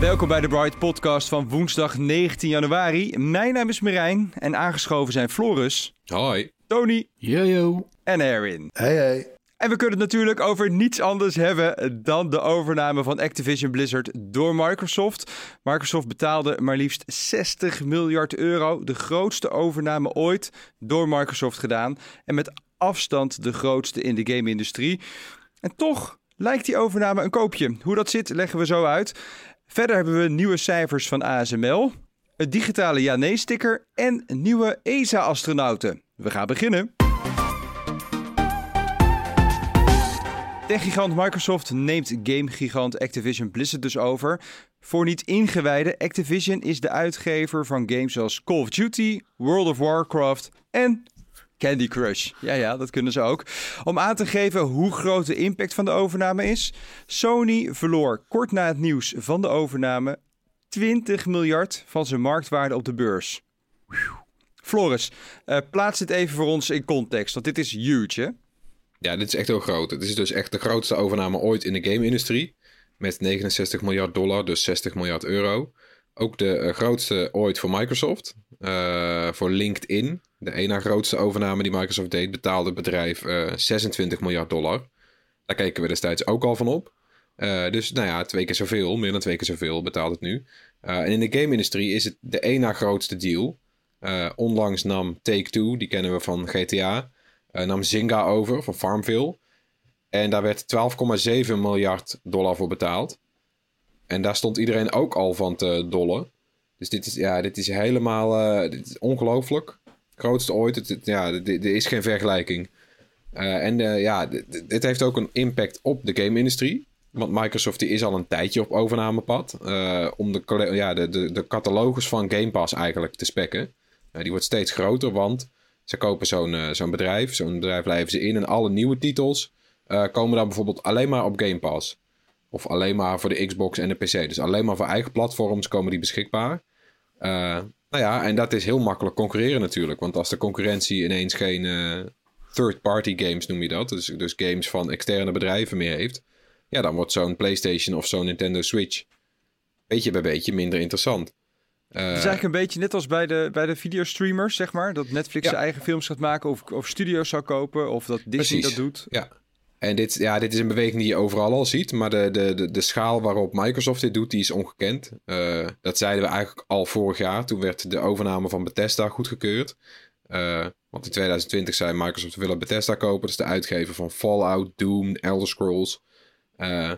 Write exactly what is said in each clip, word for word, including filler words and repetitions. Welkom bij de Bright Podcast van woensdag negentien januari. Mijn naam is Merijn en aangeschoven zijn Floris. Hoi. Tony. Jojo. En Erin. Hey, hey. En we kunnen het natuurlijk over niets anders hebben dan de overname van Activision Blizzard door Microsoft. Microsoft betaalde maar liefst zestig miljard euro, de grootste overname ooit door Microsoft gedaan. En met afstand de grootste in de game-industrie. En toch lijkt die overname een koopje. Hoe dat zit, leggen we zo uit. Verder hebben we nieuwe cijfers van A S M L, een digitale ja-nee-sticker en nieuwe E S A-astronauten. We gaan beginnen. Techgigant Microsoft neemt gamegigant Activision Blizzard dus over. Voor niet-ingewijden, Activision is de uitgever van games als Call of Duty, World of Warcraft en Candy Crush. Ja, ja, dat kunnen ze ook. Om aan te geven hoe groot de impact van de overname is. Sony verloor kort na het nieuws van de overname twintig miljard van zijn marktwaarde op de beurs. Floris, uh, plaats dit even voor ons in context, want dit is huge, hè? Ja, dit is echt heel groot. Het is dus echt de grootste overname ooit in de game-industrie. Met negenenzestig miljard dollar, dus zestig miljard euro. Ook de uh, grootste ooit voor Microsoft. Uh, voor LinkedIn. De één na grootste overname die Microsoft deed, betaalde het bedrijf uh, zesentwintig miljard dollar. Daar keken we destijds ook al van op. Uh, dus nou ja, twee keer zoveel, meer dan twee keer zoveel betaalt het nu. Uh, en in de game-industrie is het de één na grootste deal. Uh, onlangs nam Take-Two, die kennen we van G T A, uh, nam Zynga over van Farmville. En daar werd twaalf komma zeven miljard dollar voor betaald. En daar stond iedereen ook al van te dollen. Dus dit is, ja, dit is helemaal uh, dit is ongelooflijk. Grootste ooit. Het, het, ja, er is geen vergelijking. Uh, en uh, ja, dit, dit heeft ook een impact op de game-industrie. Want Microsoft die is al een tijdje op overnamepad. Uh, om de, ja, de, de, de catalogus van Game Pass eigenlijk te spekken. Uh, die wordt steeds groter, want ze kopen zo'n, uh, zo'n bedrijf. Zo'n bedrijf lijven ze in. En alle nieuwe titels uh, komen dan bijvoorbeeld alleen maar op Game Pass. Of alleen maar voor de Xbox en de P C. Dus alleen maar voor eigen platforms komen die beschikbaar. Uh, Nou ja, en dat is heel makkelijk concurreren natuurlijk. Want als de concurrentie ineens geen uh, third-party games, noem je dat. Dus, dus games van externe bedrijven meer heeft. Ja, dan wordt zo'n PlayStation of zo'n Nintendo Switch beetje bij beetje minder interessant. Uh, het is eigenlijk een beetje net als bij de, bij de videostreamers, zeg maar. Dat Netflix ja. zijn eigen films gaat maken of, of studio's zou kopen. Of dat Disney Precies. dat doet. Ja, en dit, ja, dit is een beweging die je overal al ziet. Maar de, de, de, de schaal waarop Microsoft dit doet, die is ongekend. Uh, dat zeiden we eigenlijk al vorig jaar. Toen werd de overname van Bethesda goedgekeurd. Uh, want in twintig twintig zei Microsoft, we willen Bethesda kopen. Dat is de uitgever van Fallout, Doom, Elder Scrolls. Uh,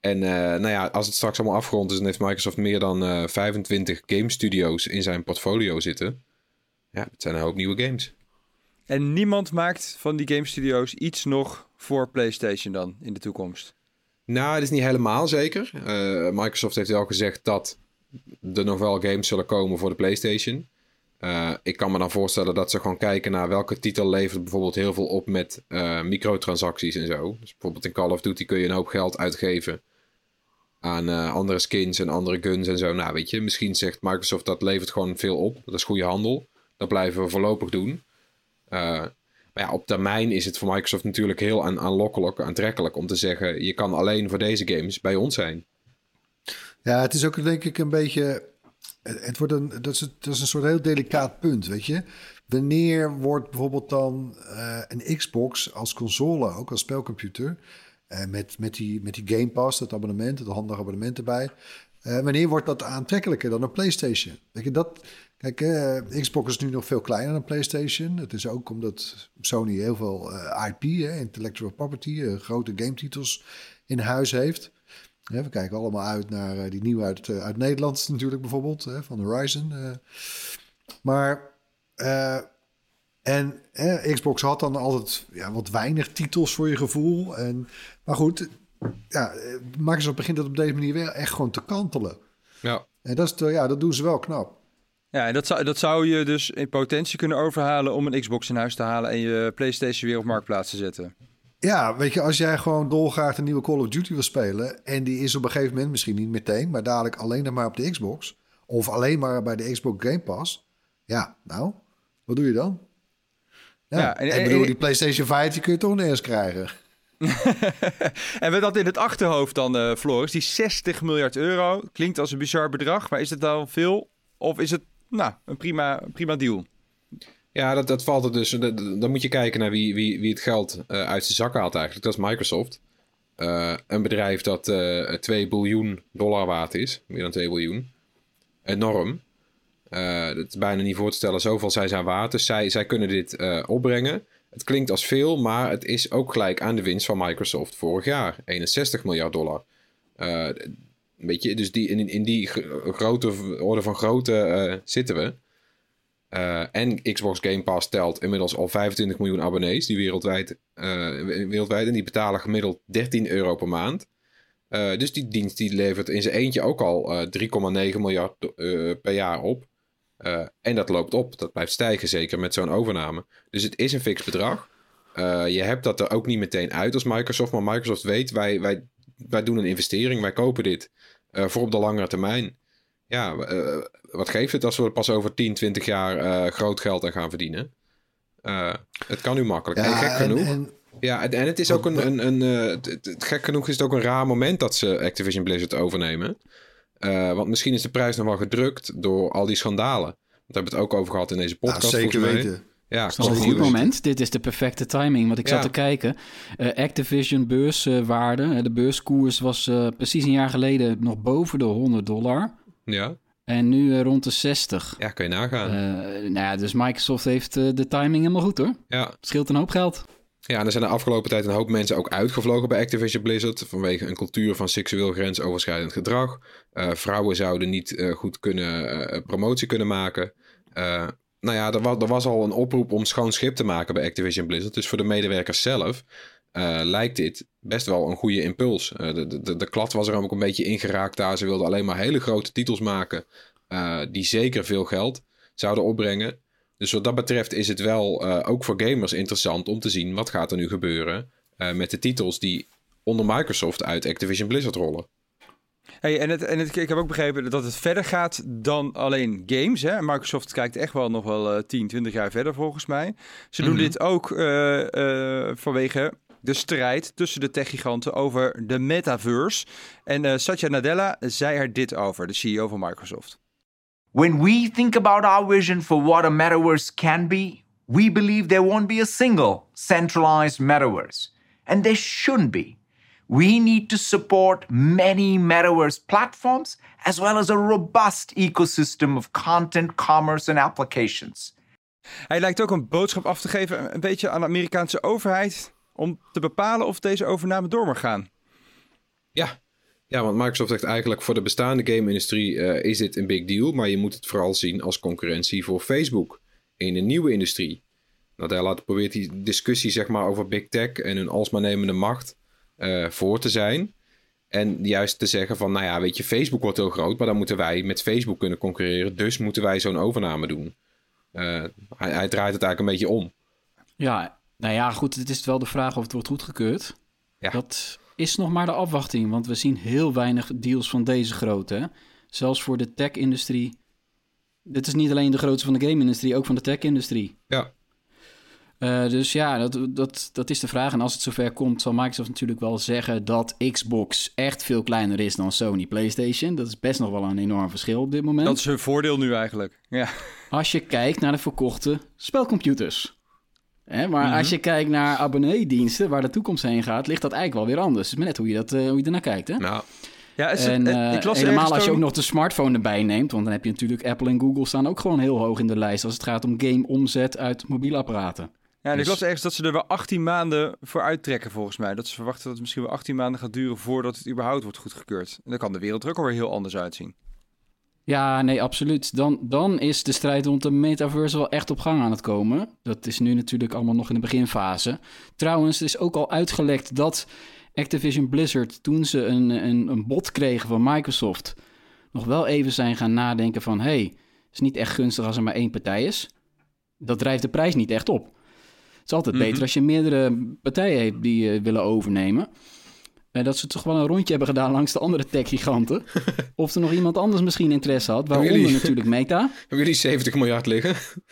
en uh, nou ja, als het straks allemaal afgerond is, dan heeft Microsoft meer dan uh, vijfentwintig game studios in zijn portfolio zitten. Ja, het zijn een hoop nieuwe games. En niemand maakt van die game studios iets nog voor PlayStation dan in de toekomst? Nou, dat is niet helemaal zeker. Uh, Microsoft heeft wel gezegd dat er nog wel games zullen komen voor de PlayStation. Uh, ik kan me dan voorstellen dat ze gewoon kijken naar welke titel levert bijvoorbeeld heel veel op met uh, microtransacties en zo. Dus bijvoorbeeld in Call of Duty kun je een hoop geld uitgeven aan uh, andere skins en andere guns en zo. Nou, weet je, misschien zegt Microsoft dat levert gewoon veel op. Dat is goede handel. Dat blijven we voorlopig doen. Uh, maar ja, op termijn is het voor Microsoft natuurlijk heel aanlokkelijk, aantrekkelijk om te zeggen, je kan alleen voor deze games bij ons zijn. Ja, het is ook denk ik een beetje, het wordt een, dat is, dat is een soort heel delicaat punt, weet je. Wanneer wordt bijvoorbeeld dan uh, een Xbox als console, ook als spelcomputer, uh, met, met, die, met die Game Pass, dat abonnement, het handige abonnement erbij, uh, wanneer wordt dat aantrekkelijker dan een PlayStation? Weet je, dat... Kijk, uh, Xbox is nu nog veel kleiner dan PlayStation. Het is ook omdat Sony heel veel uh, I P, hè, intellectual property, uh, grote gametitels in huis heeft. We kijken allemaal uit naar die nieuwe uit, uit Nederland natuurlijk bijvoorbeeld, van Horizon. Maar, uh, en eh, Xbox had dan altijd ja, wat weinig titels voor je gevoel. En, maar goed, ja, Microsoft begint dat op deze manier wel echt gewoon te kantelen. Ja. En dat, is de, ja, dat doen ze wel knap. Ja, en dat zou, dat zou je dus in potentie kunnen overhalen om een Xbox in huis te halen en je PlayStation weer op marktplaats te zetten. Ja, weet je, als jij gewoon dolgraag de nieuwe Call of Duty wil spelen en die is op een gegeven moment, misschien niet meteen, maar dadelijk alleen nog maar op de Xbox of alleen maar bij de Xbox Game Pass. Ja, nou, wat doe je dan? Nou, ja, en, en, en bedoel, die PlayStation vijf die kun je toch niet eens krijgen. En we dat in het achterhoofd dan, uh, Floris, die zestig miljard euro. Klinkt als een bizar bedrag, maar is het dan veel of is het nou, een prima, een prima deal? Ja, dat, dat valt er dus. Dan moet je kijken naar wie, wie, wie het geld uh, uit zijn zak haalt eigenlijk. Dat is Microsoft. Uh, een bedrijf dat uh, twee biljoen dollar waard is. Meer dan twee biljoen. Enorm. Uh, dat is bijna niet voor te stellen. Zoveel zijn ze aan waard. Dus zij, zij kunnen dit uh, opbrengen. Het klinkt als veel, maar het is ook gelijk aan de winst van Microsoft vorig jaar. eenenzestig miljard dollar. Uh, weet je, dus die, in, in die grote orde van grootte uh, zitten we. Uh, en Xbox Game Pass telt inmiddels al vijfentwintig miljoen abonnees die wereldwijd, uh, wereldwijd en die betalen gemiddeld dertien euro per maand. Uh, dus die dienst die levert in zijn eentje ook al uh, drie komma negen miljard uh, per jaar op. Uh, en dat loopt op, dat blijft stijgen zeker met zo'n overname. Dus het is een fix bedrag. Uh, je hebt dat er ook niet meteen uit als Microsoft, maar Microsoft weet wij, wij, wij doen een investering, wij kopen dit uh, voor op de langere termijn. Ja, uh, wat geeft het als we pas over tien, twintig jaar uh, groot geld aan gaan verdienen? Uh, het kan nu makkelijk. Ja, en gek en, genoeg. En, ja, en het is ook een. een, een uh, het, het, gek genoeg is het ook een raar moment dat ze Activision Blizzard overnemen. Uh, want misschien is de prijs nog wel gedrukt door al die schandalen. We hebben het ook over gehad in deze podcast. Ja, zeker weten. Ja, dat is een goed moment. Dit is de perfecte timing, want ik zat ja. te kijken. Uh, Activision beurswaarde, uh, de beurskoers was uh, precies een jaar geleden nog boven de honderd dollar. Ja. En nu uh, rond de zestig. Ja, kun je nagaan. Uh, nou ja, dus Microsoft heeft uh, de timing helemaal goed hoor. Ja. Het scheelt een hoop geld. Ja, en er zijn de afgelopen tijd een hoop mensen ook uitgevlogen bij Activision Blizzard vanwege een cultuur van seksueel grensoverschrijdend gedrag. Uh, vrouwen zouden niet uh, goed kunnen uh, promotie kunnen maken. Uh, nou ja, er was, er was al een oproep om schoon schip te maken bij Activision Blizzard. Dus voor de medewerkers zelf uh, lijkt dit best wel een goede impuls. Uh, de, de, de klad was er ook een beetje ingeraakt daar. Ze wilden alleen maar hele grote titels maken uh, die zeker veel geld zouden opbrengen. Dus wat dat betreft is het wel uh, ook voor gamers interessant om te zien wat gaat er nu gebeuren uh, met de titels die onder Microsoft uit Activision Blizzard rollen. Hey, en het, en het, ik heb ook begrepen dat het verder gaat dan alleen games. Hè? Microsoft kijkt echt wel nog wel uh, tien, twintig jaar verder volgens mij. Ze mm-hmm. doen dit ook uh, uh, vanwege de strijd tussen de techgiganten over de metaverse. En uh, Satya Nadella zei er dit over, de C E O van Microsoft. When we think about our vision for what a metaverse can be, we believe there won't be a single centralized metaverse. And there shouldn't be. We need to support many metaverse platforms, as well as a robust ecosystem of content, commerce and applications. Hij lijkt ook een boodschap af te geven, een beetje aan de Amerikaanse overheid, om te bepalen of deze overname door mag gaan. Ja. Ja, want Microsoft zegt eigenlijk voor de bestaande game-industrie uh, is dit een big deal. Maar je moet het vooral zien als concurrentie voor Facebook in de nieuwe industrie. Nadella probeert die discussie zeg maar, over big tech en hun alsmaarnemende macht uh, voor te zijn. En juist te zeggen van, nou ja, weet je, Facebook wordt heel groot. Maar dan moeten wij met Facebook kunnen concurreren. Dus moeten wij zo'n overname doen. Uh, hij, hij draait het eigenlijk een beetje om. Ja, nou ja, goed. Het is wel de vraag of het wordt goedgekeurd. Ja. Dat is nog maar de afwachting, want we zien heel weinig deals van deze grootte. Hè? Zelfs voor de tech-industrie. Dit is niet alleen de grootste van de game-industrie, ook van de tech-industrie. Ja. Uh, dus ja, dat, dat, dat is de vraag. En als het zover komt, zal Microsoft natuurlijk wel zeggen dat Xbox echt veel kleiner is dan Sony PlayStation. Dat is best nog wel een enorm verschil op dit moment. Dat is hun voordeel nu eigenlijk. Ja. Als je kijkt naar de verkochte spelcomputers. Hè, maar mm-hmm. als je kijkt naar abonneediensten, waar de toekomst heen gaat, ligt dat eigenlijk wel weer anders. Het is maar net hoe je, dat, uh, hoe je ernaar kijkt. Hè? Nou. Ja, is het, en, uh, ik las helemaal als je ook nog de smartphone erbij neemt, want dan heb je natuurlijk Apple en Google staan ook gewoon heel hoog in de lijst als het gaat om game omzet uit mobiele apparaten. Ja, dus... ik las ergens dat ze er wel achttien maanden voor uittrekken volgens mij. Dat ze verwachten dat het misschien wel achttien maanden gaat duren voordat het überhaupt wordt goedgekeurd. En dan kan de wereld er ook alweer heel anders uitzien. Ja, nee, absoluut. Dan, dan is de strijd rond de metaverse wel echt op gang aan het komen. Dat is nu natuurlijk allemaal nog in de beginfase. Trouwens, het is ook al uitgelekt dat Activision Blizzard, toen ze een, een, een bod kregen van Microsoft, nog wel even zijn gaan nadenken van, hé, hey, het is niet echt gunstig als er maar één partij is. Dat drijft de prijs niet echt op. Het is altijd mm-hmm. beter als je meerdere partijen hebt die uh, willen overnemen. Uh, dat ze toch wel een rondje hebben gedaan langs de andere tech-giganten. Of er nog iemand anders misschien interesse had. Waaronder jullie, natuurlijk Meta. Hebben jullie zeventig miljard liggen?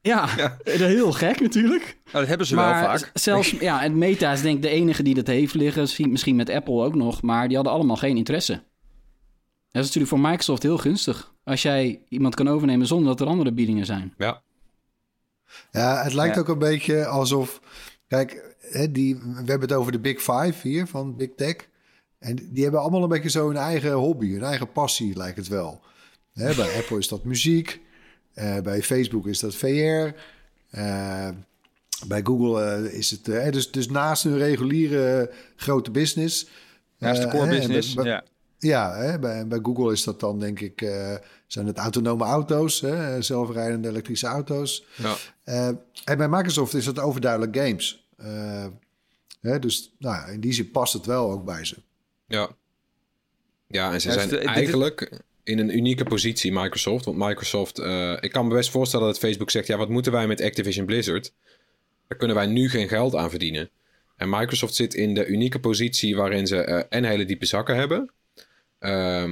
Ja, ja. Heel gek natuurlijk. Nou, dat hebben ze maar wel vaak. Zelfs, ja, en Meta is denk ik de enige die dat heeft liggen. Misschien met Apple ook nog. Maar die hadden allemaal geen interesse. Dat is natuurlijk voor Microsoft heel gunstig. Als jij iemand kan overnemen zonder dat er andere biedingen zijn. Ja. Ja, het lijkt ja. ook een beetje alsof... Kijk, hè, die, we hebben het over de Big Five hier van Big Tech. En die hebben allemaal een beetje zo hun eigen hobby, hun eigen passie, lijkt het wel. Hè, bij Apple is dat muziek. Uh, bij Facebook is dat V R. Uh, bij Google uh, is het... Uh, dus, dus naast hun reguliere uh, grote business... Naast de core uh, business, bij, bij, ja. Ja, hè, bij, bij Google is dat dan denk ik... Uh, zijn het autonome auto's, hè, zelfrijdende elektrische auto's. Ja. Uh, en bij Microsoft is dat overduidelijk games. Uh, hè, dus nou, in die zin past het wel ook bij ze. Ja, ja en ze ja, zijn de, eigenlijk de, de, in een unieke positie, Microsoft. Want Microsoft, uh, ik kan me best voorstellen dat Facebook zegt... ja, wat moeten wij met Activision Blizzard? Daar kunnen wij nu geen geld aan verdienen. En Microsoft zit in de unieke positie... waarin ze uh, en hele diepe zakken hebben... Uh,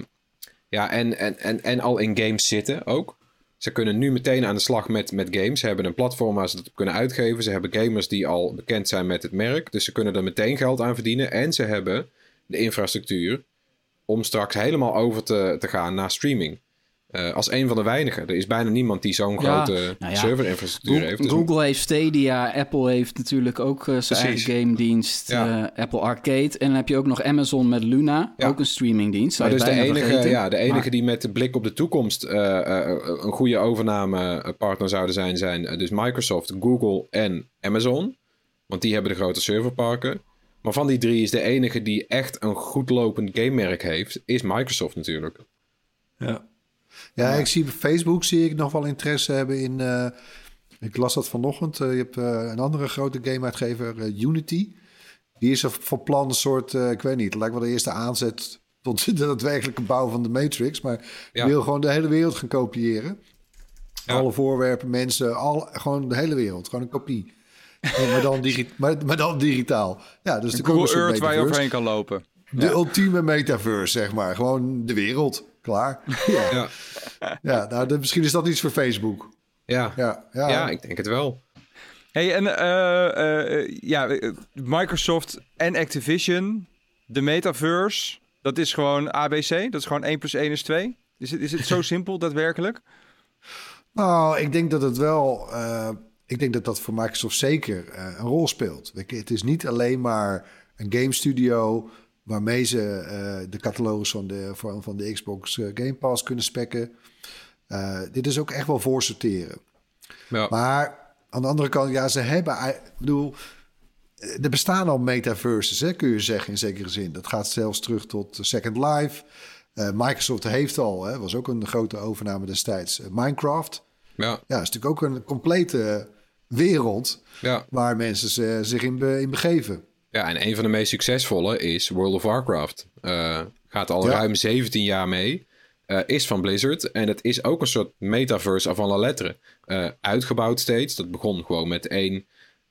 ja, en, en, en, en al in games zitten ook. Ze kunnen nu meteen aan de slag met, met games. Ze hebben een platform waar ze dat kunnen uitgeven. Ze hebben gamers die al bekend zijn met het merk. Dus ze kunnen er meteen geld aan verdienen. En ze hebben de infrastructuur om straks helemaal over te, te gaan naar streaming. Uh, als een van de weinigen. Er is bijna niemand die zo'n ja, grote nou ja. serverinfrastructuur Go- heeft. Dus Google heeft Stadia. Apple heeft natuurlijk ook uh, zijn eigen gamedienst. Ja. Uh, Apple Arcade. En dan heb je ook nog Amazon met Luna. Ja. Ook een streamingdienst. Nou, dus de enige, ja, de enige maar... die met de blik op de toekomst... Uh, uh, een goede overnamepartner zouden zijn... zijn uh, dus Microsoft, Google en Amazon. Want die hebben de grote serverparken. Maar van die drie is de enige die echt een goed lopend gamemerk heeft... is Microsoft natuurlijk. Ja. Ja, ja, ik zie Facebook zie ik nog wel interesse hebben in... Uh, ik las dat vanochtend. Uh, je hebt uh, een andere grote gameuitgever, uh, Unity. Die is er van plan een soort... Uh, ik weet niet, het lijkt wel de eerste aanzet... tot de daadwerkelijke bouw van de Matrix. Maar ja. wil gewoon de hele wereld gaan kopiëren. Ja. Alle voorwerpen, mensen, al, gewoon de hele wereld. Gewoon een kopie. en, maar, dan digi- maar, maar dan digitaal. Ja, dus de Google Earth waar je overheen kan lopen. De ja. ultieme metaverse, zeg maar. Gewoon de wereld. Klaar. Ja, ja. ja nou, de, misschien is dat iets voor Facebook. Ja, ja, ja. ja ik denk het wel. Hey, en uh, uh, ja, Microsoft en Activision, de metaverse, dat is gewoon A B C. Dat is gewoon één plus één is twee. Is het, is het zo simpel, daadwerkelijk? Nou, ik denk dat het wel... Uh, ik denk dat dat voor Microsoft zeker uh, een rol speelt. Het is niet alleen maar een game studio... waarmee ze uh, de catalogus van de, van, van de Xbox Game Pass kunnen spekken. Uh, dit is ook echt wel voor sorteren. Ja. Maar aan de andere kant, ja, ze hebben... Ik bedoel, er bestaan al metaverses, hè, kun je zeggen, in zekere zin. Dat gaat zelfs terug tot Second Life. Uh, Microsoft heeft al, hè, was ook een grote overname destijds, uh, Minecraft. Ja. ja, dat is natuurlijk ook een complete wereld... Ja. waar mensen ze, zich in, be, in begeven. Ja, en een van de meest succesvolle is World of Warcraft. Uh, gaat al ja. ruim zeventien jaar mee. Uh, is van Blizzard. En het is ook een soort metaverse af alle letteren. Uh, uitgebouwd steeds. Dat begon gewoon met één,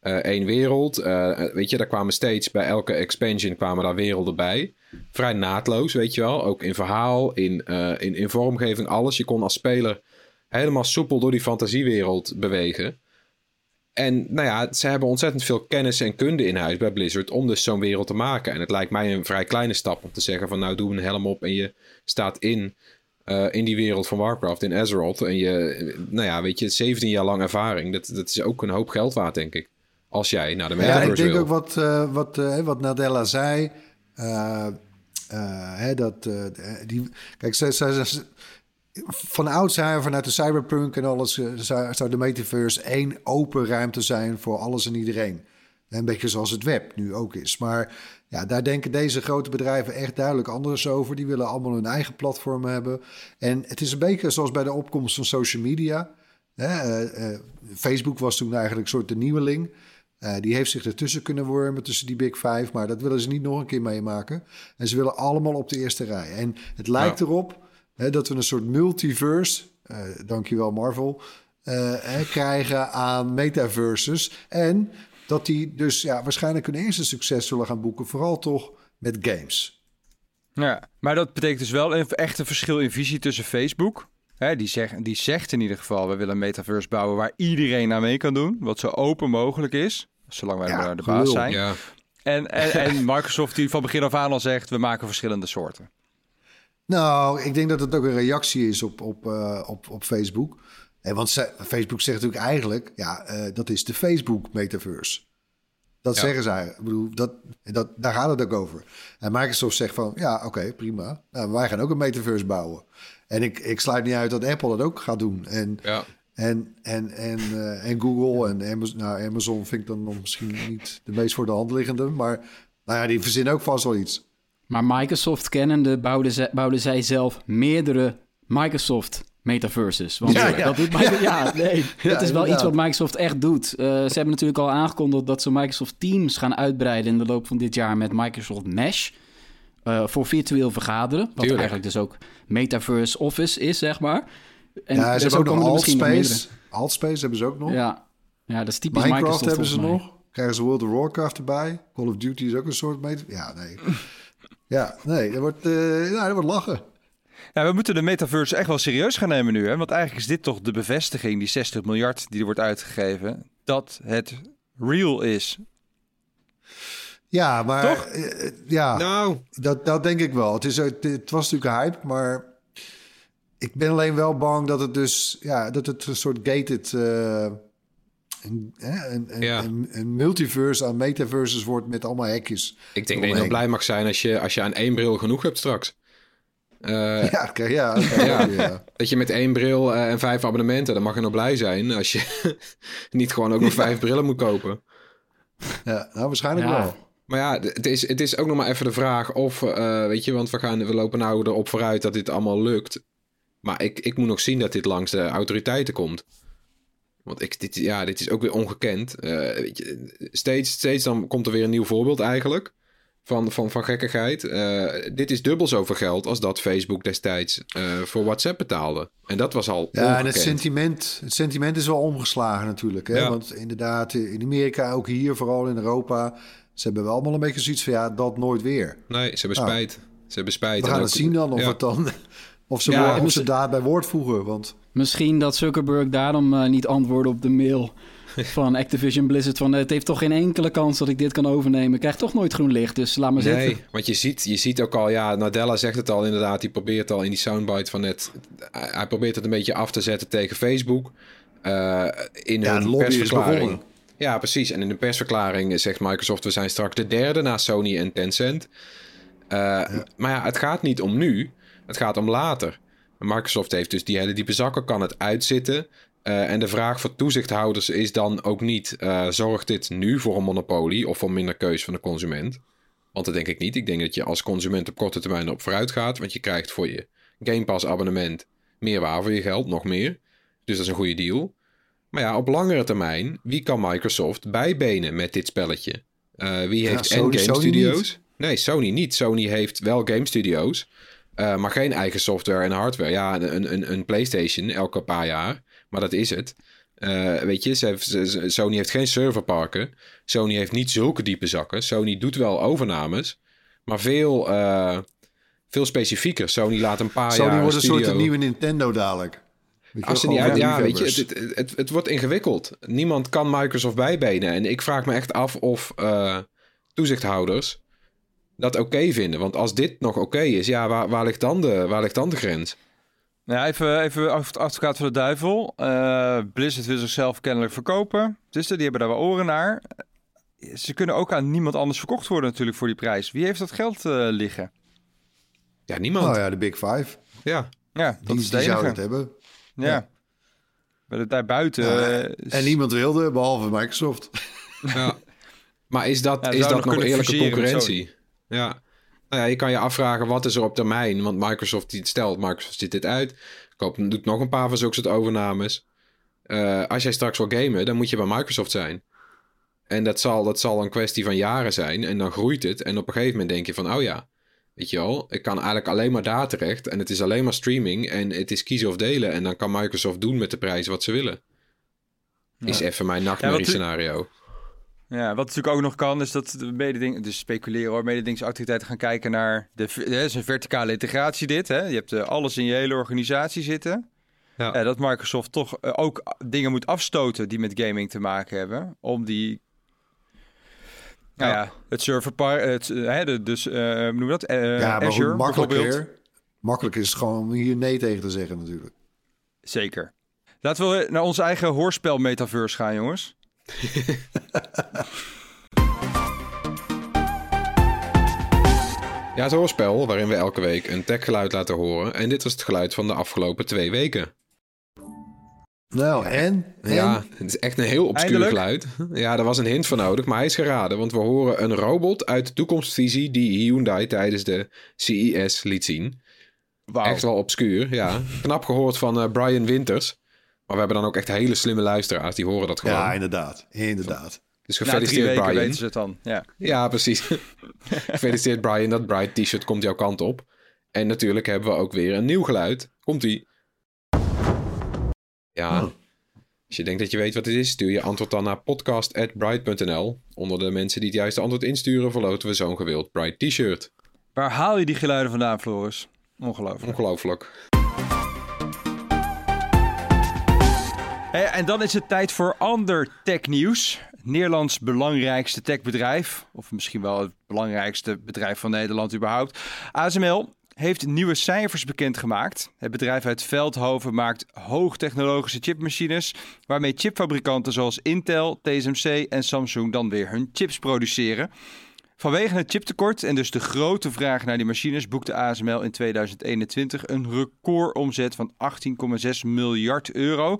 uh, één wereld. Uh, weet je, daar kwamen steeds bij elke expansion kwamen daar werelden bij. Vrij naadloos, weet je wel. Ook in verhaal, in, uh, in, in vormgeving, alles. Je kon als speler helemaal soepel door die fantasiewereld bewegen. En nou ja, ze hebben ontzettend veel kennis en kunde in huis bij Blizzard... om dus zo'n wereld te maken. En het lijkt mij een vrij kleine stap om te zeggen van... nou, doe een helm op en je staat in, uh, in die wereld van Warcraft, in Azeroth. En je, nou ja, weet je, zeventien jaar lang ervaring. Dat, dat is ook een hoop geld waard, denk ik. Als jij naar de metaverse wil. Ja, ik denk wil. ook wat, uh, wat, uh, wat Nadella zei. Uh, uh, hè, dat, uh, die, kijk, zij... zij, zij van oudsher, vanuit de cyberpunk en alles, zou, zou de metaverse één open ruimte zijn voor alles en iedereen. Een beetje zoals het web nu ook is. Maar ja, daar denken deze grote bedrijven echt duidelijk anders over. Die willen allemaal hun eigen platform hebben. En het is een beetje zoals bij de opkomst van social media. Hè, uh, uh, Facebook was toen eigenlijk een soort de nieuweling. Uh, die heeft zich ertussen kunnen wormen tussen die Big Five. Maar dat willen ze niet nog een keer meemaken. En ze willen allemaal op de eerste rij. En het lijkt ja. erop hè, dat we een soort multiverse... Uh, dankjewel Marvel... Uh, hè, krijgen aan metaverses. En... dat die dus ja, waarschijnlijk hun eerste succes zullen gaan boeken. Vooral toch met games. Ja, maar dat betekent dus wel een echt een verschil in visie tussen Facebook. Hè, die, zeg, die zegt in ieder geval, we willen een metaverse bouwen waar iedereen aan mee kan doen. Wat zo open mogelijk is. Zolang wij ja, de, de baas zijn. Ja. En, en, en Microsoft die van begin af aan al zegt, we maken verschillende soorten. Nou, ik denk dat het ook een reactie is op, op, uh, op, op Facebook. Nee, want ze, Facebook zegt natuurlijk eigenlijk... ja, uh, dat is de Facebook-metaverse. Dat ja. zeggen zij. Ik bedoel, dat, dat, daar gaat het ook over. En Microsoft zegt van... ja, oké, okay, prima. Nou, wij gaan ook een metaverse bouwen. En ik, ik sluit niet uit dat Apple dat ook gaat doen. En, ja. en, en, en, uh, en Google en Amazon... Nou, Amazon vind ik dan nog misschien niet de meest voor de hand liggende. Maar nou ja, die verzinnen ook vast wel iets. Maar Microsoft kennende bouwden zij, bouwden zij zelf meerdere Microsoft... metaverses. Want ja, ja. Dat, doet Microsoft, ja. ja, nee, dat ja, is wel ja. iets wat Microsoft echt doet. Uh, ze hebben natuurlijk al aangekondigd dat ze Microsoft Teams gaan uitbreiden in de loop van dit jaar met Microsoft Mesh uh, voor virtueel vergaderen, wat Tuurlijk. eigenlijk dus ook Metaverse Office is, zeg maar. En ja, ze hebben ook nog Alt Space. Alt Space hebben ze ook nog. Ja, ja dat is typisch Minecraft Microsoft. Hebben ze nog? Krijgen ze World of Warcraft erbij? Call of Duty is ook een soort meta. Ja, nee. ja, nee, dat wordt, uh, ja, dat wordt lachen. Nou, we moeten de metaverse echt wel serieus gaan nemen nu. Hè? Want eigenlijk is dit toch de bevestiging, die zestig miljard die er wordt uitgegeven, dat het real is. Ja, maar... Toch? Uh, ja, nou. dat, dat denk ik wel. Het, is, het, het was natuurlijk een hype, maar ik ben alleen wel bang dat het dus... Ja, dat het een soort gated... Uh, Een, een, ja. een, een multiverse aan metaverses wordt met allemaal hekjes. Ik denk dat je nog blij mag zijn als je, als je aan één bril genoeg hebt straks. Uh, ja, okay, ja, okay, ja, ja, dat je met één bril uh, en vijf abonnementen, dan mag je nog blij zijn als je niet gewoon ook nog vijf brillen moet kopen. Ja, nou waarschijnlijk ja. wel. Maar ja, het is, het is ook nog maar even de vraag of, uh, weet je, want we, gaan, we lopen nou erop vooruit dat dit allemaal lukt. Maar ik, ik moet nog zien dat dit langs de autoriteiten komt. Want ik, dit, ja, dit is ook weer ongekend. Uh, weet je, steeds, steeds dan komt er weer een nieuw voorbeeld eigenlijk. Van, van, van gekkigheid. Uh, dit is dubbel zoveel geld als dat Facebook destijds uh, voor WhatsApp betaalde. En dat was al. Ja, ongekend. En het sentiment, het sentiment is wel omgeslagen natuurlijk. Hè? Ja. Want inderdaad, in Amerika, ook hier, vooral in Europa, ze hebben wel allemaal een beetje zoiets van ja, dat nooit weer. Nee, ze hebben spijt. Nou, ze hebben spijt. We gaan ook, het zien dan of ja. het dan. Of ze, ja, of ze daad bij woord voegen. Want... Misschien dat Zuckerberg daarom uh, niet antwoordde op de mail van Activision Blizzard. Van, het heeft toch geen enkele kans dat ik dit kan overnemen. Ik krijg toch nooit groen licht, dus laat maar zitten. Nee, want je ziet, je ziet ook al, ja, Nadella zegt het al inderdaad. Die probeert al in die soundbite van net... Hij probeert het een beetje af te zetten tegen Facebook. Uh, in ja, hun persverklaring. Ja, precies. En in de persverklaring zegt Microsoft... we zijn straks de derde na Sony en Tencent. Uh, ja. Maar ja, het gaat niet om nu. Het gaat om later. Microsoft heeft dus die hele diepe zakken, kan het uitzitten... Uh, en de vraag voor toezichthouders is dan ook niet... Uh, zorgt dit nu voor een monopolie of voor minder keus van de consument? Want dat denk ik niet. Ik denk dat je als consument op korte termijn op vooruit gaat... want je krijgt voor je Game Pass abonnement meer waar voor je geld, nog meer. Dus dat is een goede deal. Maar ja, op langere termijn, wie kan Microsoft bijbenen met dit spelletje? Uh, wie heeft ja, en Sony, Game Sony Studios? Niet. Nee, Sony niet. Sony heeft wel Game Studios, uh, maar geen eigen software en hardware. Ja, een, een, een PlayStation elke paar jaar... Maar dat is het. Uh, weet je, ze, ze, Sony heeft geen serverparken. Sony heeft niet zulke diepe zakken. Sony doet wel overnames, maar veel, uh, veel specifieker. Sony laat een paar Sony jaar... Sony wordt een studio... soort nieuwe Nintendo dadelijk. Als ze niet uit... Ja, weet je, het, het, het, het wordt ingewikkeld. Niemand kan Microsoft bijbenen. En ik vraag me echt af of uh, toezichthouders dat oké okay vinden. Want als dit nog oké okay is, ja, waar, waar, ligt dan de, waar ligt dan de grens? Ja, even, even advocaat van de duivel. Uh, Blizzard wil zichzelf kennelijk verkopen. Dus die hebben daar wel oren naar. Ze kunnen ook aan niemand anders verkocht worden natuurlijk voor die prijs. Wie heeft dat geld uh, liggen? Ja, niemand. Nou ja, de Big Five. Ja. Ja, dat die, is de die zou het hebben. Ja. ja. Maar het daarbuiten... Ja. Uh, en niemand wilde, behalve Microsoft. Ja. Maar is dat, ja, is dat nog eerlijke fuseren, concurrentie? Ja. Nou ja, je kan je afvragen, wat is er op termijn? Want Microsoft die stelt, Microsoft zit dit uit. Koop, doet nog een paar van zulke soort overnames. Uh, als jij straks wil gamen, dan moet je bij Microsoft zijn. En dat zal, dat zal een kwestie van jaren zijn. En dan groeit het. En op een gegeven moment denk je van, oh ja, weet je wel, ik kan eigenlijk alleen maar daar terecht. En het is alleen maar streaming. En het is kiezen of delen. En dan kan Microsoft doen met de prijs wat ze willen. Ja. Is even mijn nachtmerrie scenario. Ja, wat natuurlijk ook nog kan, is dat de mededing... Dus speculeren hoor, mededingingsautoriteiten gaan kijken naar... de hè, is een verticale integratie dit, hè. Je hebt uh, alles in je hele organisatie zitten. Ja. Uh, dat Microsoft toch uh, ook dingen moet afstoten die met gaming te maken hebben. Om die... Nou ja, ja het serverpark... Het, hè, de, dus, uh, hoe noem je dat? Uh, ja, maar Azure, makkelijk, weer, makkelijk is het gewoon hier nee tegen te zeggen natuurlijk. Zeker. Laten we naar ons eigen hoorspel-metaverse gaan, jongens. Ja, het hoorspel waarin we elke week een techgeluid laten horen. En dit was het geluid van de afgelopen twee weken. Nou, en? en? Ja, het is echt een heel obscuur geluid. Ja, daar was een hint voor nodig, maar hij is geraden. Want we horen een robot uit de toekomstvisie die Hyundai tijdens de C E S liet zien. Wow. Echt wel obscuur, ja. Knap gehoord van uh, Brian Winters. Maar we hebben dan ook echt hele slimme luisteraars, die horen dat gewoon. Ja, inderdaad. inderdaad. Dus gefeliciteerd, Brian. Na drie weken weten ze het dan. Ja, ja precies. Gefeliciteerd, Brian. Dat Bright T-shirt komt jouw kant op. En natuurlijk hebben we ook weer een nieuw geluid. Komt-ie. Ja. Oh. Als je denkt dat je weet wat het is, stuur je antwoord dan naar podcast at bright dot n l. Onder de mensen die het juiste antwoord insturen, verloten we zo'n gewild Bright T-shirt. Waar haal je die geluiden vandaan, Floris? Ongelooflijk. Ongelooflijk. En dan is het tijd voor ander technieuws. Nederlands belangrijkste techbedrijf, of misschien wel het belangrijkste bedrijf van Nederland überhaupt. A S M L heeft nieuwe cijfers bekendgemaakt. Het bedrijf uit Veldhoven maakt hoogtechnologische chipmachines, waarmee chipfabrikanten zoals Intel, T S M C en Samsung dan weer hun chips produceren. Vanwege het chiptekort en dus de grote vraag naar die machines boekte A S M L in tweeduizend eenentwintig een recordomzet van achttien komma zes miljard euro.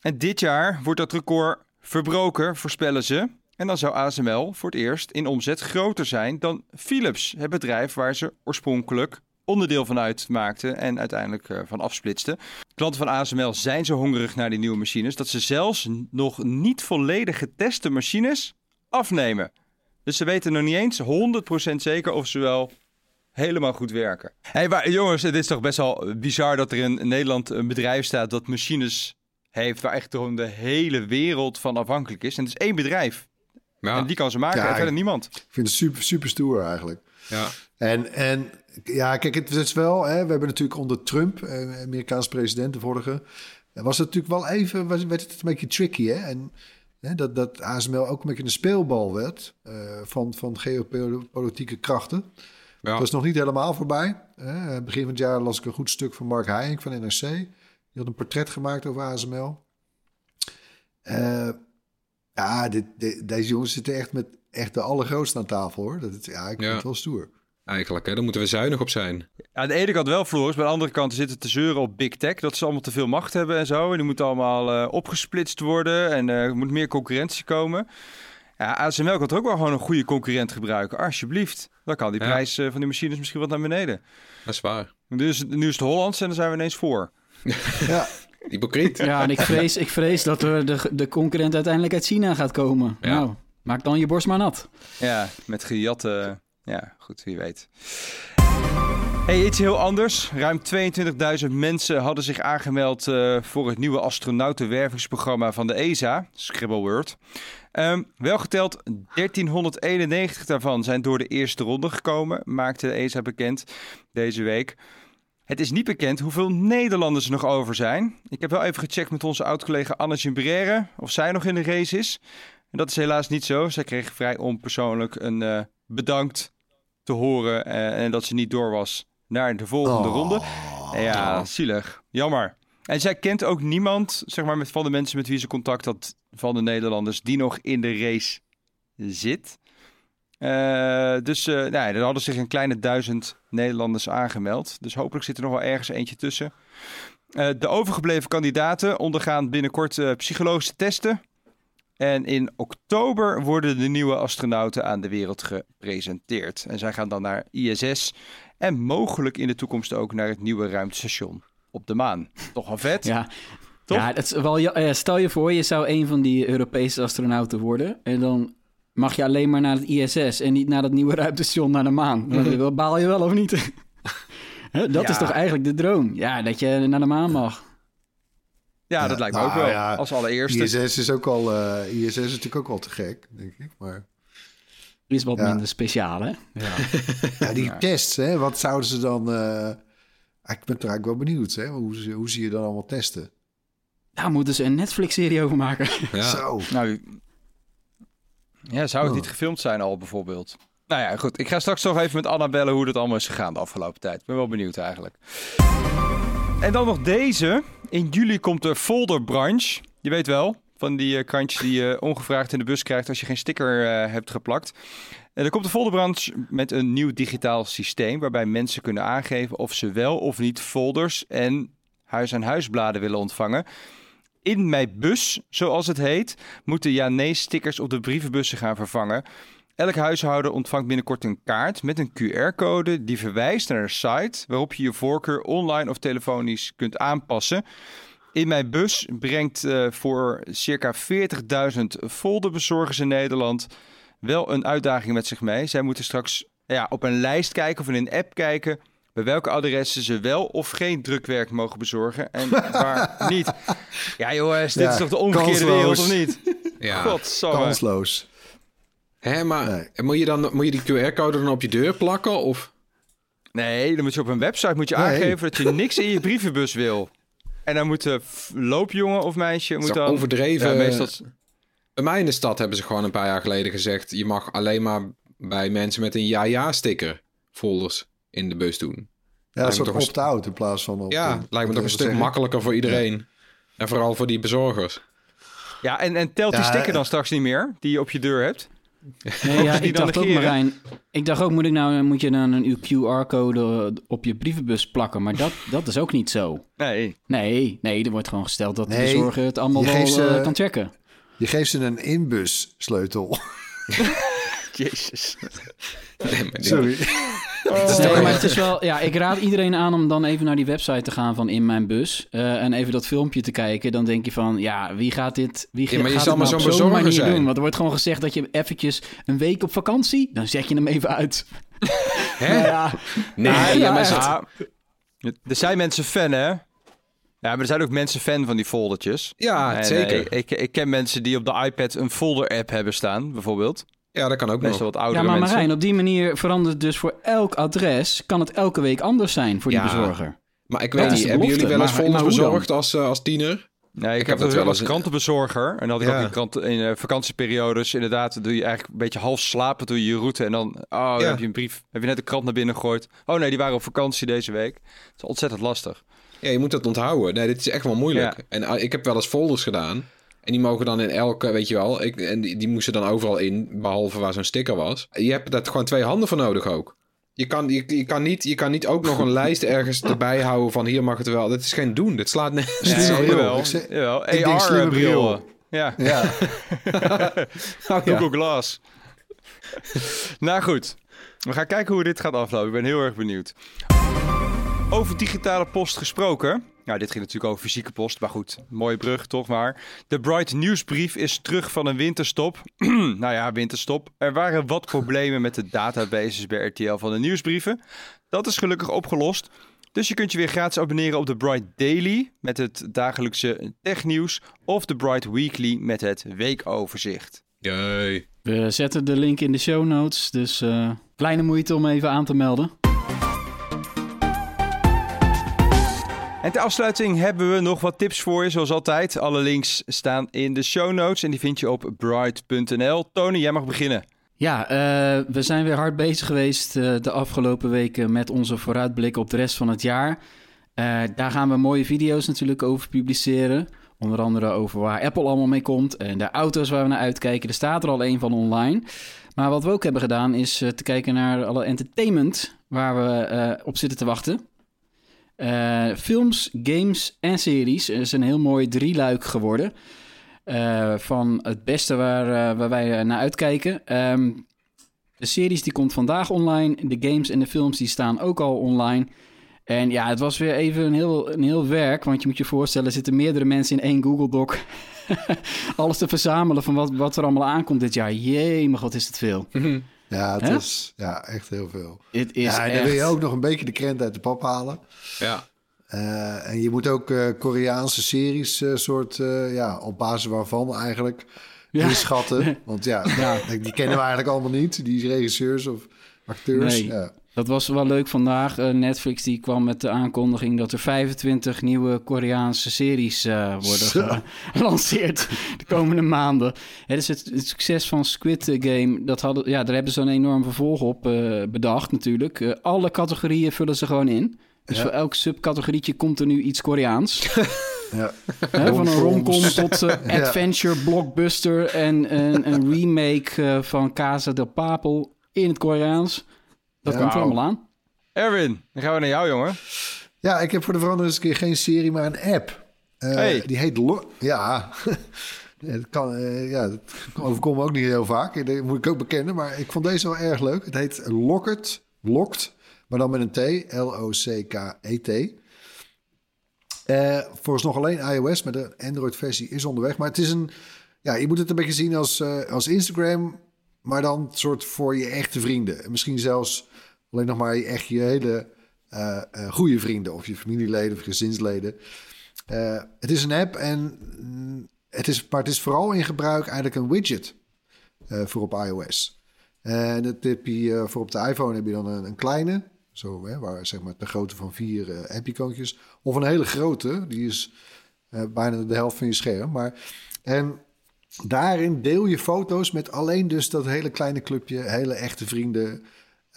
En dit jaar wordt dat record verbroken, voorspellen ze. En dan zou A S M L voor het eerst in omzet groter zijn dan Philips, het bedrijf waar ze oorspronkelijk onderdeel van uitmaakten en uiteindelijk uh, van afsplitsten. Klanten van A S M L zijn zo hongerig naar die nieuwe machines dat ze zelfs nog niet volledig geteste machines afnemen. Dus ze weten nog niet eens honderd procent zeker of ze wel helemaal goed werken. Hey, maar jongens, het is toch best wel bizar dat er in Nederland een bedrijf staat dat machines heeft waar echt de hele wereld van afhankelijk is. En het is één bedrijf. Ja. En die kan ze maken, ja, en verder niemand. Ik vind het super, super stoer eigenlijk. Ja. En, en ja, kijk, het is wel... Hè, we hebben natuurlijk onder Trump, eh, Amerikaanse president, de vorige... was het natuurlijk wel even... Was, werd het een beetje tricky, hè? En... He, dat, dat A S M L ook een beetje een speelbal werd uh, van, van geopolitieke krachten. Ja. Dat is nog niet helemaal voorbij. Uh, begin van het jaar las ik een goed stuk van Mark Heijink van N R C. Die had een portret gemaakt over A S M L. Uh, ja, dit, dit, deze jongens zitten echt met echt de allergrootste aan tafel, hoor. Dat, ja, ik vind ja. het wel stoer. Eigenlijk, hè? Daar moeten we zuinig op zijn. Aan de ene kant wel, Floris. Maar aan de andere kant zitten te zeuren op big tech. Dat ze allemaal te veel macht hebben en zo. En die moeten allemaal uh, opgesplitst worden. En uh, er moet meer concurrentie komen. Ja, A S M L kan toch ook wel gewoon een goede concurrent gebruiken. Alsjeblieft. Dan kan die ja. prijs uh, van die machines misschien wat naar beneden. Dat is waar. Dus nu is het Hollands en dan zijn we ineens voor. Ja, hypocriet. Ja, en ik vrees, ik vrees dat er de, de concurrent uiteindelijk uit China gaat komen. Ja. Nou, maak dan je borst maar nat. Ja, met gejatte... Ja, goed, wie weet. Hey, iets heel anders. Ruim tweeëntwintigduizend mensen hadden zich aangemeld uh, voor het nieuwe astronautenwervingsprogramma van de E S A, Scribbleworld. Um, wel geteld dertienhonderdeenennegentig daarvan zijn door de eerste ronde gekomen, maakte de E S A bekend deze week. Het is niet bekend hoeveel Nederlanders er nog over zijn. Ik heb wel even gecheckt met onze oud-collega Anne Gimbrere of zij nog in de race is. En dat is helaas niet zo. Zij kreeg vrij onpersoonlijk een uh, bedankt te horen uh, en dat ze niet door was naar de volgende oh. ronde. Ja, zielig. Jammer. En zij kent ook niemand, zeg maar, met, van de mensen met wie ze contact had van de Nederlanders die nog in de race zit. Uh, dus uh, nou ja, er hadden zich een kleine duizend Nederlanders aangemeld. Dus hopelijk zit er nog wel ergens eentje tussen. Uh, de overgebleven kandidaten ondergaan binnenkort uh, psychologische testen. En in oktober worden de nieuwe astronauten aan de wereld gepresenteerd. En zij gaan dan naar I S S en mogelijk in de toekomst ook naar het nieuwe ruimtestation op de maan. Toch wel vet. Ja. Toch? Ja, dat is wel, uh, stel je voor, je zou een van die Europese astronauten worden en dan mag je alleen maar naar het I S S en niet naar dat nieuwe ruimtestation naar de maan. Mm-hmm. Dat baal je wel of niet? dat ja. is toch eigenlijk de droom? Ja, dat je naar de maan mag. Ja, ja, dat lijkt me nou, ook wel, ja, als allereerste. I S S is ook al, uh, I S S is natuurlijk ook al te gek, denk ik, maar... Is wat ja. minder speciaal, hè? Ja, ja die ja. tests, hè, wat zouden ze dan... Uh... Ik ben er eigenlijk wel benieuwd, hè, hoe, hoe zie je dan allemaal testen? Daar moeten ze een Netflix-serie over maken. Ja. Zo. Nou, ja, zou het oh. niet gefilmd zijn al, bijvoorbeeld? Nou ja, goed, ik ga straks nog even met Anna bellen hoe dat allemaal is gegaan de afgelopen tijd. Ik ben wel benieuwd eigenlijk. En dan nog deze... In juli komt de folderbranche. Je weet wel, van die uh, krantjes die je ongevraagd in de bus krijgt als je geen sticker uh, hebt geplakt. En er komt de folderbranche met een nieuw digitaal systeem waarbij mensen kunnen aangeven of ze wel of niet folders en huis-aan-huisbladen willen ontvangen. In mijn bus, zoals het heet, moeten ja-nee stickers op de brievenbussen gaan vervangen. Elk huishouden ontvangt binnenkort een kaart met een Q R-code die verwijst naar een site waarop je je voorkeur online of telefonisch kunt aanpassen. In mijn bus brengt uh, voor circa veertigduizend folderbezorgers in Nederland wel een uitdaging met zich mee. Zij moeten straks ja, op een lijst kijken of in een app kijken bij welke adressen ze wel of geen drukwerk mogen bezorgen en waar niet. Ja jongens, dit ja, is toch de omgekeerde kansloos. wereld of niet? Ja, Godsamme. kansloos. Hé, maar nee. moet, je dan, moet je die Q R-code dan op je deur plakken? Of? Nee, dan moet je op een website moet je nee. aangeven dat je niks in je brievenbus wil. En dan moet de loopjongen of meisje... Moet dan overdreven. Ja, meestal... Bij mij in de stad hebben ze gewoon een paar jaar geleden gezegd... je mag alleen maar bij mensen met een ja-ja-sticker folders in de bus doen. Ja, dat is ook opt-out in plaats van... Op ja, de, lijkt me toch een stuk zeggen. makkelijker voor iedereen. Ja. En vooral voor die bezorgers. Ja, en, en telt die ja, sticker dan straks niet meer die je op je deur hebt? Nee, ja, ik dacht ook, Merijn, ik dacht ook, moet, ik nou, moet je dan een Q R-code op je brievenbus plakken? Maar dat, dat is ook niet zo. Nee. Nee, nee, er wordt gewoon gesteld dat de nee, bezorger het allemaal wel ze, kan checken. Je geeft ze een inbussleutel. Jezus. Nee, sorry. Oh. Nee, maar het is wel, ja, ik raad iedereen aan om dan even naar die website te gaan van In Mijn Bus. Uh, en even dat filmpje te kijken. Dan denk je van, ja, wie gaat dit wie ja, maar je gaat zal het maar zo'n zo'n manier zijn. doen? Want er wordt gewoon gezegd dat je eventjes een week op vakantie... Dan zet je hem even uit. Hè? Ja. Nee, ah, ja, ja, ja, er zijn mensen fan, hè? Ja, maar er zijn ook mensen fan van die foldertjes. Ja, en, zeker. Uh, ik, ik ken mensen die op de iPad een folder-app hebben staan, bijvoorbeeld. Ja, dat kan ook best nog. Wat oudere ja, maar Marijn, mensen. Op die manier verandert dus voor elk adres... kan het elke week anders zijn voor die ja, bezorger. Maar ik weet dat niet, hebben jullie wel eens folders bezorgd als, uh, als tiener? Nee, ik, ik heb dat wel als krantenbezorger. En dan had ik ja. ook in, kranten, in uh, vakantieperiodes... inderdaad, doe je eigenlijk een beetje half slapen... doe je je route en dan, oh, ja. dan heb je een brief... heb je net een krant naar binnen gegooid. Oh nee, die waren op vakantie deze week. Het is ontzettend lastig. Ja, je moet dat onthouden. Nee, dit is echt wel moeilijk. Ja. En uh, ik heb wel eens folders gedaan... En die mogen dan in elke, weet je wel... Ik, en die, die moesten dan overal in, behalve waar zo'n sticker was. Je hebt daar gewoon twee handen voor nodig ook. Je kan, je, je kan, niet, je kan niet ook nog een lijst ergens erbij houden van... hier mag het wel. Dat is geen doen. Dat slaat net... Nee, ja, jawel. jawel. A R-bril. Ja. ja. Google ja. Glass. Nou goed. We gaan kijken hoe dit gaat aflopen. Ik ben heel erg benieuwd. Over digitale post gesproken... Nou, dit ging natuurlijk over fysieke post, maar goed, mooie brug toch maar. De Bright Nieuwsbrief is terug van een winterstop. nou ja, winterstop. Er waren wat problemen met de databases bij R T L van de nieuwsbrieven. Dat is gelukkig opgelost. Dus je kunt je weer gratis abonneren op de Bright Daily met het dagelijkse technieuws... of de Bright Weekly met het weekoverzicht. Yay. We zetten de link in de show notes, dus uh, kleine moeite om even aan te melden. En ter afsluiting hebben we nog wat tips voor je, zoals altijd. Alle links staan in de show notes en die vind je op bright punt n l. Tony, jij mag beginnen. Ja, uh, we zijn weer hard bezig geweest uh, de afgelopen weken met onze vooruitblik op de rest van het jaar. Uh, daar gaan we mooie video's natuurlijk over publiceren. Onder andere over waar Apple allemaal mee komt en de auto's waar we naar uitkijken. Er staat er al een van online. Maar wat we ook hebben gedaan is uh, te kijken naar alle entertainment waar we uh, op zitten te wachten. Uh, films, games en series. Het is een heel mooi drieluik geworden. Uh, van het beste waar, uh, waar wij naar uitkijken. Um, de series die komt vandaag online. De games en de films die staan ook al online. En ja, het was weer even een heel, een heel werk. Want je moet je voorstellen, er zitten meerdere mensen in één Google Doc. Alles te verzamelen van wat, wat er allemaal aankomt dit jaar. Jee, maar wat is het veel. Mm-hmm. Ja, het He? is ja, echt heel veel. Het is ja, en dan echt... wil je ook nog een beetje de krent uit de pap halen. Ja. Uh, en je moet ook uh, Koreaanse series uh, soort, uh, ja, op basis waarvan eigenlijk ja. inschatten. Want ja, ja, die kennen we eigenlijk allemaal niet. Die regisseurs of acteurs. Nee. Ja. Dat was wel leuk vandaag. Uh, Netflix die kwam met de aankondiging dat er vijfentwintig nieuwe Koreaanse series uh, worden gelanceerd de komende maanden. Het is het, het succes van Squid Game. Dat hadden, ja, daar hebben ze een enorm vervolg op uh, bedacht natuurlijk. Uh, alle categorieën vullen ze gewoon in. Dus ja. voor elk subcategorietje komt er nu iets Koreaans. Ja. He, van een romcom tot uh, adventure, ja. blockbuster en een, een remake uh, van Casa de Papel in het Koreaans. Dat ja, komt er allemaal aan. Erwin, dan gaan we naar jou, jongen. Ja, ik heb voor de verandering eens een keer geen serie, maar een app. Uh, hey. Die heet... Lo- ja. dat kan, uh, ja, dat overkomt me ook niet heel vaak. Dat moet ik ook bekennen, maar ik vond deze wel erg leuk. Het heet Locket, Locked, maar dan met een T. L O C K E T. Uh, vooralsnog alleen iOS, maar de Android-versie is onderweg. Maar het is een... Ja, je moet het een beetje zien als, uh, als Instagram... Maar dan soort voor je echte vrienden. En misschien zelfs alleen nog maar echt je hele uh, uh, goede vrienden. Of je familieleden of gezinsleden. Uh, het is een app, en mm, het is, maar het is vooral in gebruik eigenlijk een widget uh, voor op iOS. En dat heb je, uh, voor op de iPhone heb je dan een, een kleine. Zo, hè, waar, zeg maar de grootte van vier uh, app-icoontjes. Of een hele grote. Die is uh, bijna de helft van je scherm. Maar... En, daarin deel je foto's met alleen dus dat hele kleine clubje, hele echte vrienden.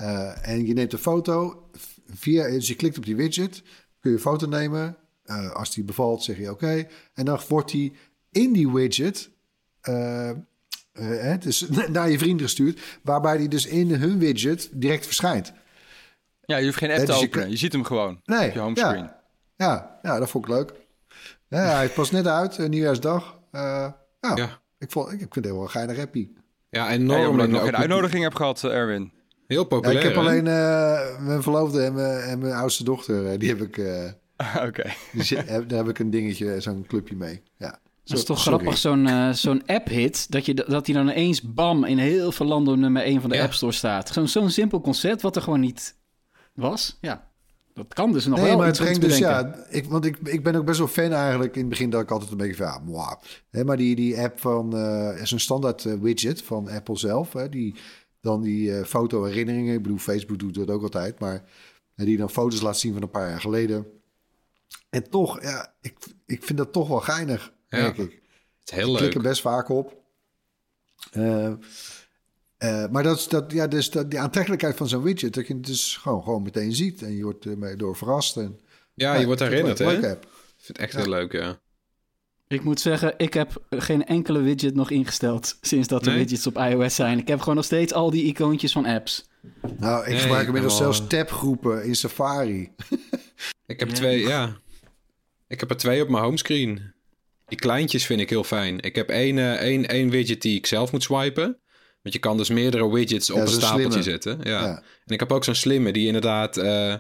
Uh, en je neemt een foto, via, dus je klikt op die widget, kun je een foto nemen. Uh, als die bevalt, zeg je oké. Okay. En dan wordt die in die widget uh, uh, dus naar je vrienden gestuurd, waarbij die dus in hun widget direct verschijnt. Ja, je hoeft geen app uh, dus te openen, je, je ziet hem gewoon nee, op je homescreen. Ja, ja, ja, dat vond ik leuk. Ja, hij past net uit, nieuwjaarsdag. Uh, Nou, ja, ik, vond, ik vind het heel geinig happy. Ja, enorm. Ja, omdat ik nog geen uitnodiging heb gehad, Erwin. Heel populair. Ja, ik heb alleen uh, mijn verloofde en mijn, en mijn oudste dochter. Die heb ik... Uh, Oké. Okay. Daar heb ik een dingetje, zo'n clubje mee. Ja. Dat is toch Sorry. grappig, zo'n, uh, zo'n app-hit... Dat, je, dat die dan ineens bam in heel veel landen... nummer één van de ja. App Store staat. Zo'n, zo'n simpel concept wat er gewoon niet was. Ja. Dat kan dus nog nee, wel. Maar het brengt dus, ja, ik, want ik, ik ben ook best wel fan eigenlijk. In het begin dat ik altijd een beetje van, ja, wow. He, maar die, die app van, uh, is een standaard uh, widget van Apple zelf. Hè, die dan die uh, foto-herinneringen. Ik bedoel, Facebook doet dat ook altijd. Maar uh, die dan foto's laat zien van een paar jaar geleden. En toch, ja, ik, ik vind dat toch wel geinig, ja, denk ik. Het is heel leuk. Ik klik er best vaak op. Uh, Uh, maar dat, dat, ja, dus dat, die aantrekkelijkheid van zo'n widget... dat je het dus gewoon, gewoon meteen ziet... en je wordt ermee door verrast. En, ja, je ja, wordt herinnerd, hè? He? Ik vind het echt ja. heel leuk, ja. Ik moet zeggen, ik heb geen enkele widget nog ingesteld... sinds dat nee. de widgets op iOS zijn. Ik heb gewoon nog steeds al die icoontjes van apps. Nou, ik nee, gebruik inmiddels wel... zelfs tabgroepen in Safari. ik heb ja. twee, ja. Ik heb er twee op mijn homescreen. Die kleintjes vind ik heel fijn. Ik heb één, uh, één, één widget die ik zelf moet swipen... Want je kan dus meerdere widgets ja, op een stapeltje slimme. zetten. Ja. Ja. En ik heb ook zo'n slimme die inderdaad... Uh,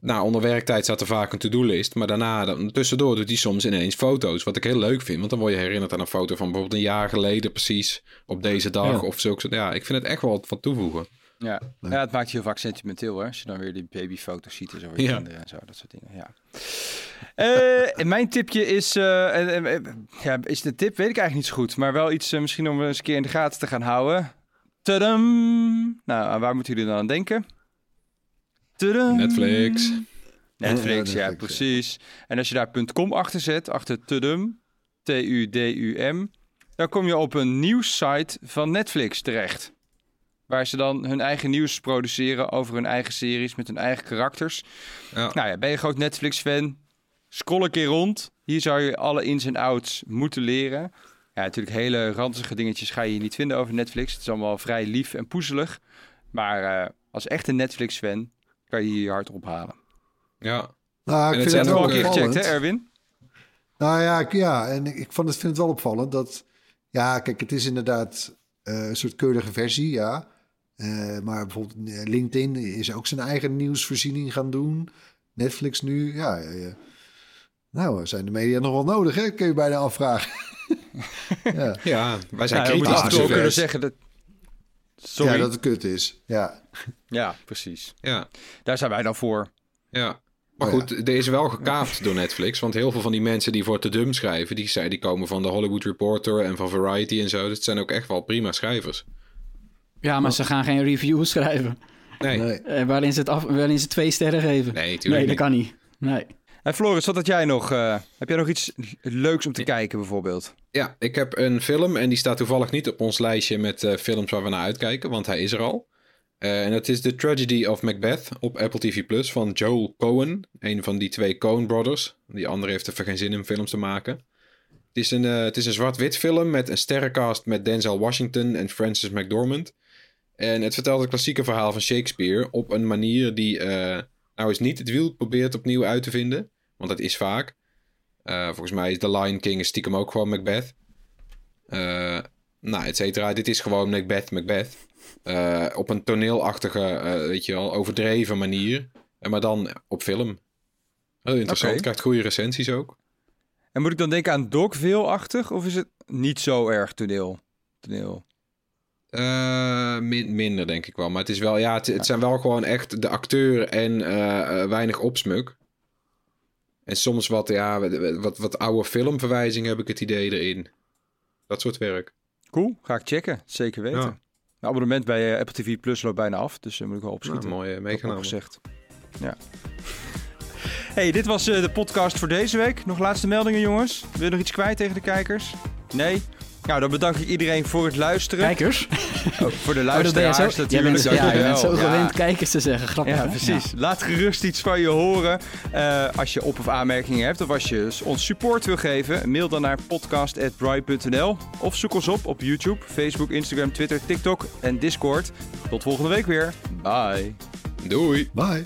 nou, onder werktijd staat er vaak een to-do-list. Maar daarna, dan, tussendoor doet hij soms ineens foto's. Wat ik heel leuk vind. Want dan word je herinnerd aan een foto van bijvoorbeeld een jaar geleden precies. Op deze dag ja. of zulke soort. Ja, ik vind het echt wel wat van toevoegen. Ja, ja, het maakt je heel vaak sentimenteel, hè. Als je dan weer die babyfoto's ziet en zo. Ja. Kinderen en zo, dat soort dingen, ja. Uh, en mijn tipje is... Uh, uh, uh, ja, is de tip, weet ik eigenlijk niet zo goed. Maar wel iets uh, misschien om eens een keer in de gaten te gaan houden. Tadam! Nou, waar moeten jullie dan aan denken? Tadam! Netflix. Netflix, ja, ja precies. Ja. En als je daar .com achter zet, achter tadam, T U D U M... dan kom je op een nieuwssite van Netflix terecht... waar ze dan hun eigen nieuws produceren over hun eigen series... met hun eigen karakters. Ja. Nou ja, ben je een groot Netflix-fan? Scroll een keer rond. Hier zou je alle ins en outs moeten leren. ja, natuurlijk hele ranzige dingetjes ga je hier niet vinden over Netflix. Het is allemaal vrij lief en poezelig. Maar uh, als echte Netflix-fan kan je hier hard ophalen. Ja. Nou, ik vind het wel al een keer gecheckt, hè, Erwin? Nou ja, ja en ik vond het, vind het wel opvallend dat... Ja, kijk, het is inderdaad uh, een soort keurige versie, ja. Uh, maar bijvoorbeeld LinkedIn is ook zijn eigen nieuwsvoorziening gaan doen. Netflix nu, ja. Uh, nou, zijn de media nog wel nodig, hè? Kun je bijna afvragen. ja. ja, wij zijn kritisch. Ja, we kunnen zeggen dat... Sorry. Ja, dat het kut is, ja. Ja, precies. Ja. Daar zijn wij dan voor. Ja. Maar goed, er is wel gekaafd door Netflix. Want heel veel van die mensen die voor te dum schrijven... die, die komen van de Hollywood Reporter en van Variety en zo. Dus het zijn ook echt wel prima schrijvers. Ja, maar ze gaan geen reviews schrijven. Nee. nee. Uh, waarin, ze het af, waarin ze twee sterren geven. Nee, tuurlijk Nee, dat kan niet. Nee. En Floris, wat had jij nog? Uh, heb jij nog iets leuks om te ja. kijken bijvoorbeeld? Ja, ik heb een film en die staat toevallig niet op ons lijstje... met uh, films waar we naar uitkijken, want hij is er al. En uh, dat is The Tragedy of Macbeth op Apple T V Plus van Joel Coen. Een van die twee Coen brothers. Die andere heeft er geen zin in films te maken. Het is een, uh, het is een zwart-wit film met een sterrencast met Denzel Washington en Frances McDormand. En het vertelt het klassieke verhaal van Shakespeare op een manier die... Uh, nou is niet het wiel probeert opnieuw uit te vinden. Want dat is vaak. Uh, volgens mij is The Lion King stiekem ook gewoon Macbeth. Uh, nou, et cetera. Dit is gewoon Macbeth, Macbeth. Uh, op een toneelachtige, uh, weet je wel, overdreven manier. Maar dan op film. Heel interessant. Okay. Krijgt goede recensies ook. En moet ik dan denken aan Dogville-achtig? Of is het niet zo erg toneel? toneel? Uh, min- minder, denk ik wel. Maar het is wel, ja, het, het ja. zijn wel gewoon echt de acteur en uh, weinig opsmuk. En soms wat, ja, wat, wat oude filmverwijzingen heb ik het idee erin. Dat soort werk. Cool, ga ik checken. Zeker weten. Ja. Mijn abonnement bij Apple T V Plus loopt bijna af, dus daar moet ik wel opschieten. Nou, mooi meegenomen. Gezegd. Ja. Hey, dit was uh, de podcast voor deze week. Nog laatste meldingen, jongens. Wil je nog iets kwijt tegen de kijkers? Nee? Nou, dan bedank ik iedereen voor het luisteren. Kijkers? Oh, voor de luisteraars. Oh, dat ben je zo, ja, je bent zo gewend ja. kijkers te zeggen. Grappig. Ja, precies. Ja. Laat gerust iets van je horen. Uh, als je op- of aanmerkingen hebt of als je ons support wil geven, mail dan naar podcast at bright dot n l of zoek ons op op YouTube, Facebook, Instagram, Twitter, TikTok en Discord. Tot volgende week weer. Bye. Doei. Bye.